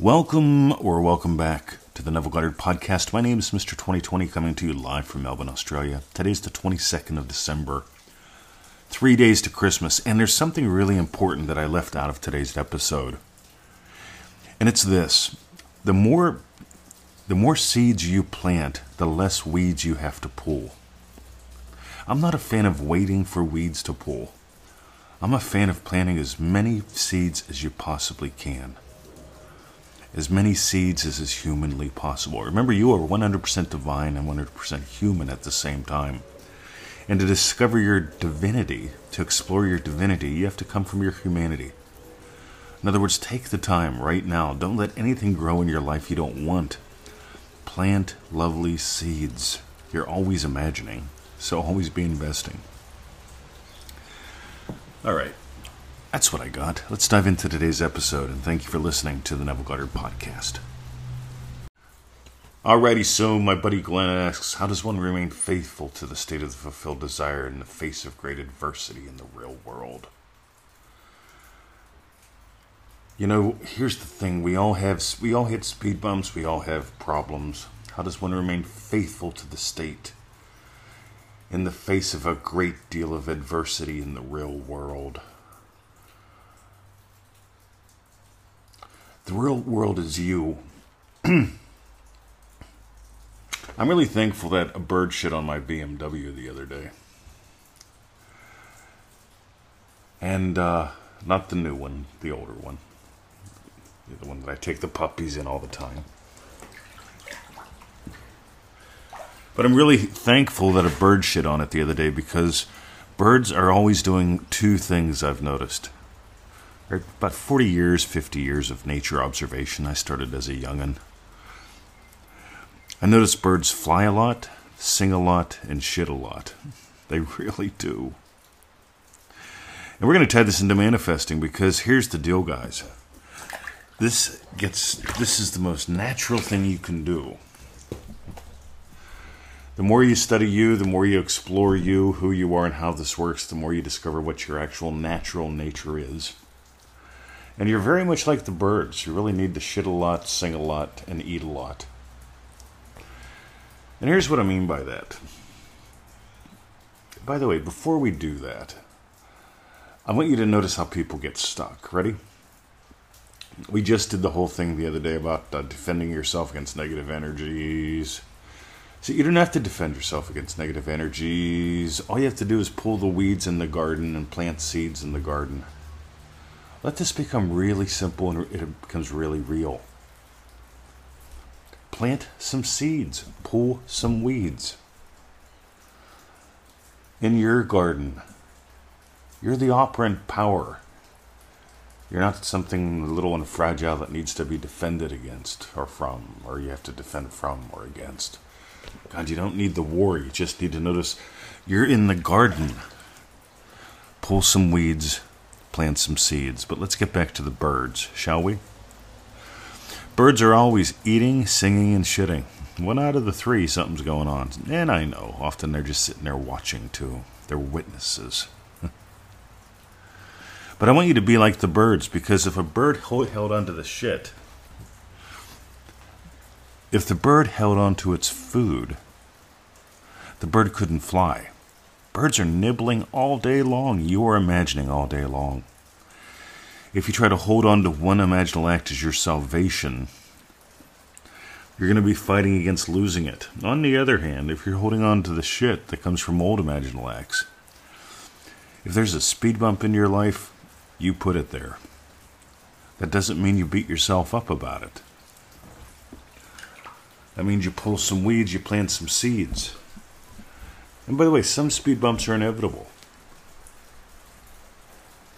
Welcome or welcome back to the Neville Goddard podcast. My name is Mr. 2020, coming to you live from Melbourne, Australia. Today's the 22nd of December, 3 days to Christmas, and there's something really important that I left out of today's episode. And it's this: the more seeds you plant, the less weeds you have to pull. I'm not a fan of waiting for weeds to pull. I'm a fan of planting as many seeds as you possibly can. As many seeds as is humanly possible. Remember, you are 100% divine and 100% human at the same time. And to discover your divinity, to explore your divinity, you have to come from your humanity. In other words, take the time right now. Don't let anything grow in your life you don't want. Plant lovely seeds. You're always imagining, so always be investing. All right. That's what I got. Let's dive into today's episode, and thank you for listening to the Neville Goddard podcast. Alrighty, so my buddy Glenn asks, how does one remain faithful to the state of the fulfilled desire in the face of great adversity in the real world? You know, here's the thing. We all hit speed bumps. We all have problems. How does one remain faithful to the state in the face of a great deal of adversity in the real world? The real world is you. I'm really thankful that a bird shit on my BMW the other day. And not the new one, the older one. The one that I take the puppies in all the time. But I'm really thankful that a bird shit on it the other day, because birds are always doing two things I've noticed. About 40 years, 50 years of nature observation. I started as a young'un. I noticed birds fly a lot, sing a lot, and shit a lot. They really do. And we're going to tie this into manifesting, because here's the deal, guys. This is the most natural thing you can do. The more you study you, the more you explore you, who you are and how this works, the more you discover what your actual natural nature is. And you're very much like the birds. You really need to shit a lot, sing a lot, and eat a lot. And here's what I mean by that. By the way, before we do that, I want you to notice how people get stuck. Ready? We just did the whole thing the other day about defending yourself against negative energies. So you don't have to defend yourself against negative energies. All you have to do is pull the weeds in the garden and plant seeds in the garden. Let this become really simple, and it becomes really real. Plant some seeds. Pull some weeds. In your garden, you're the operant power. You're not something little and fragile that needs to be defended against or from, or you have to defend from or against. God, you don't need the war. You just need to notice you're in the garden. Pull some weeds. Plant some seeds. But let's get back to the birds, shall we? Birds are always eating, singing, and shitting. One out of the three, something's going on. And I know, often they're just sitting there watching too. They're witnesses. But I want you to be like the birds, because if the bird held onto its food, the bird couldn't fly. Birds are nibbling all day long. You are imagining all day long. If you try to hold on to one imaginal act as your salvation, you're going to be fighting against losing it. On the other hand, if you're holding on to the shit that comes from old imaginal acts, if there's a speed bump in your life, you put it there. That doesn't mean you beat yourself up about it. That means you pull some weeds, you plant some seeds. And by the way, some speed bumps are inevitable.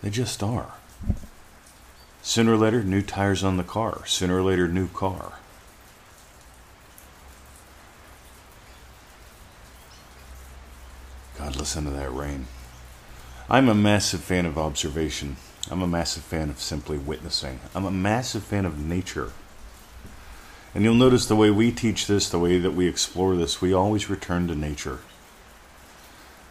They just are. Sooner or later, new tires on the car. Sooner or later, new car. God, listen to that rain. I'm a massive fan of observation. I'm a massive fan of simply witnessing. I'm a massive fan of nature. And you'll notice the way we teach this, the way that we explore this, we always return to nature.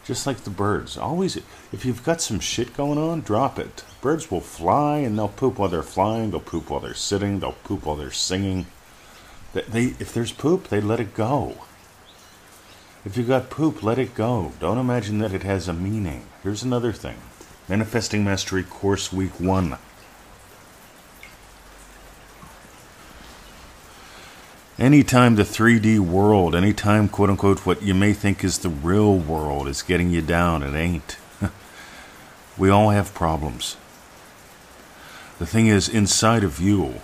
Just like the birds. Always, if you've got some shit going on, drop it. Birds will fly, and they'll poop while they're flying. They'll poop while they're sitting. They'll poop while they're singing. If there's poop, they let it go. If you've got poop, let it go. Don't imagine that it has a meaning. Here's another thing. Manifesting Mastery Course Week 1. Anytime the 3D world, anytime, quote-unquote, what you may think is the real world is getting you down, it ain't. We all have problems. The thing is, inside of you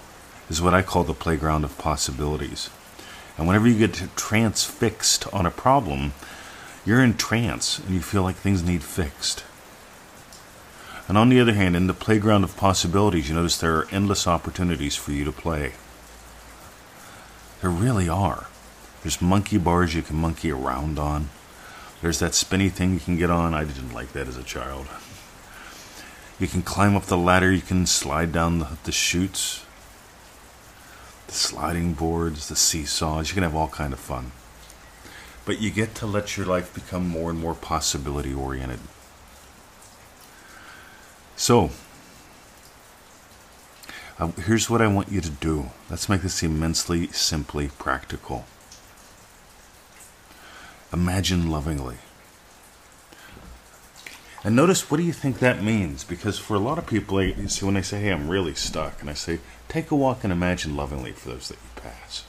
is what I call the playground of possibilities. And whenever you get transfixed on a problem, you're in trance and you feel like things need fixed. And on the other hand, in the playground of possibilities, you notice there are endless opportunities for you to play. There really are. There's monkey bars you can monkey around on. There's that spinny thing you can get on. I didn't like that as a child. You can climb up the ladder. You can slide down the chutes, the sliding boards, the seesaws. You can have all kind of fun. But you get to let your life become more and more possibility-oriented. So, here's what I want you to do. Let's make this immensely, simply practical. Imagine lovingly. And notice, what do you think that means? Because for a lot of people, you see, when they say, hey, I'm really stuck, and I say, take a walk and imagine lovingly for those that you pass.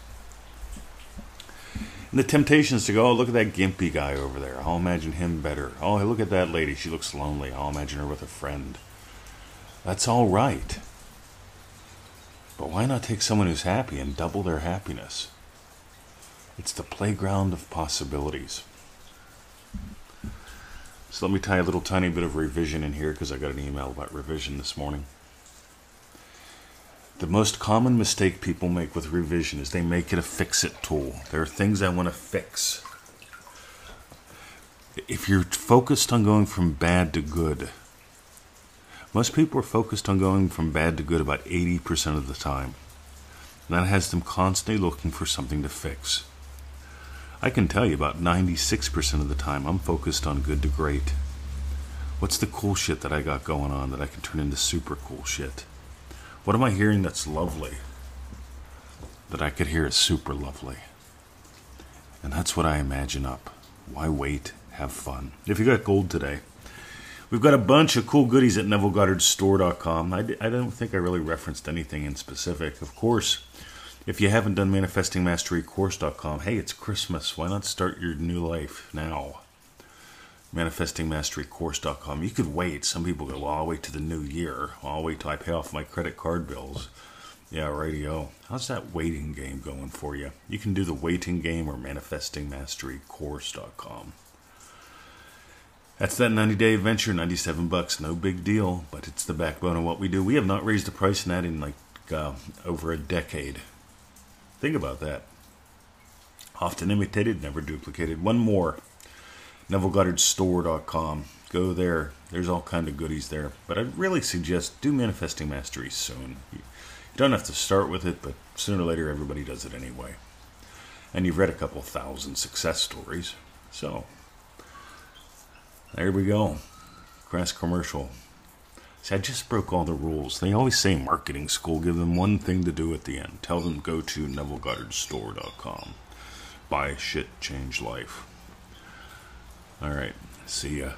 And the temptation is to go, oh, look at that gimpy guy over there. I'll imagine him better. Oh, look at that lady. She looks lonely. I'll imagine her with a friend. That's all right. But why not take someone who's happy and double their happiness? It's the playground of possibilities. So let me tie a little tiny bit of revision in here, because I got an email about revision this morning. The most common mistake people make with revision is they make it a fix-it tool. There are things I want to fix. If you're focused on going from bad to good, most people are focused on going from bad to good about 80% of the time. And that has them constantly looking for something to fix. I can tell you about 96% of the time I'm focused on good to great. What's the cool shit that I got going on that I can turn into super cool shit? What am I hearing that's lovely that I could hear is super lovely? And that's what I imagine up. Why wait? Have fun. If you got gold today, we've got a bunch of cool goodies at NevilleGoddardStore.com. I don't think I really referenced anything in specific. Of course, if you haven't done ManifestingMasteryCourse.com, hey, it's Christmas. Why not start your new life now? ManifestingMasteryCourse.com. You could wait. Some people go, well, I'll wait till the new year. I'll wait till I pay off my credit card bills. Yeah, radio. How's that waiting game going for you? You can do the waiting game or ManifestingMasteryCourse.com. That's that 90-day adventure, $97, no big deal, but it's the backbone of what we do. We have not raised the price on that in like over a decade. Think about that. Often imitated, never duplicated. One more, NevilleGoddardStore.com. Go there. There's all kind of goodies there. But I'd really suggest do Manifesting Mastery soon. You don't have to start with it, but sooner or later everybody does it anyway. And you've read a couple thousand success stories, so... There we go. Crass commercial. See, I just broke all the rules. They always say marketing school. Give them one thing to do at the end. Tell them go to NevilleGoddardStore.com. Buy shit, change life. All right. See ya.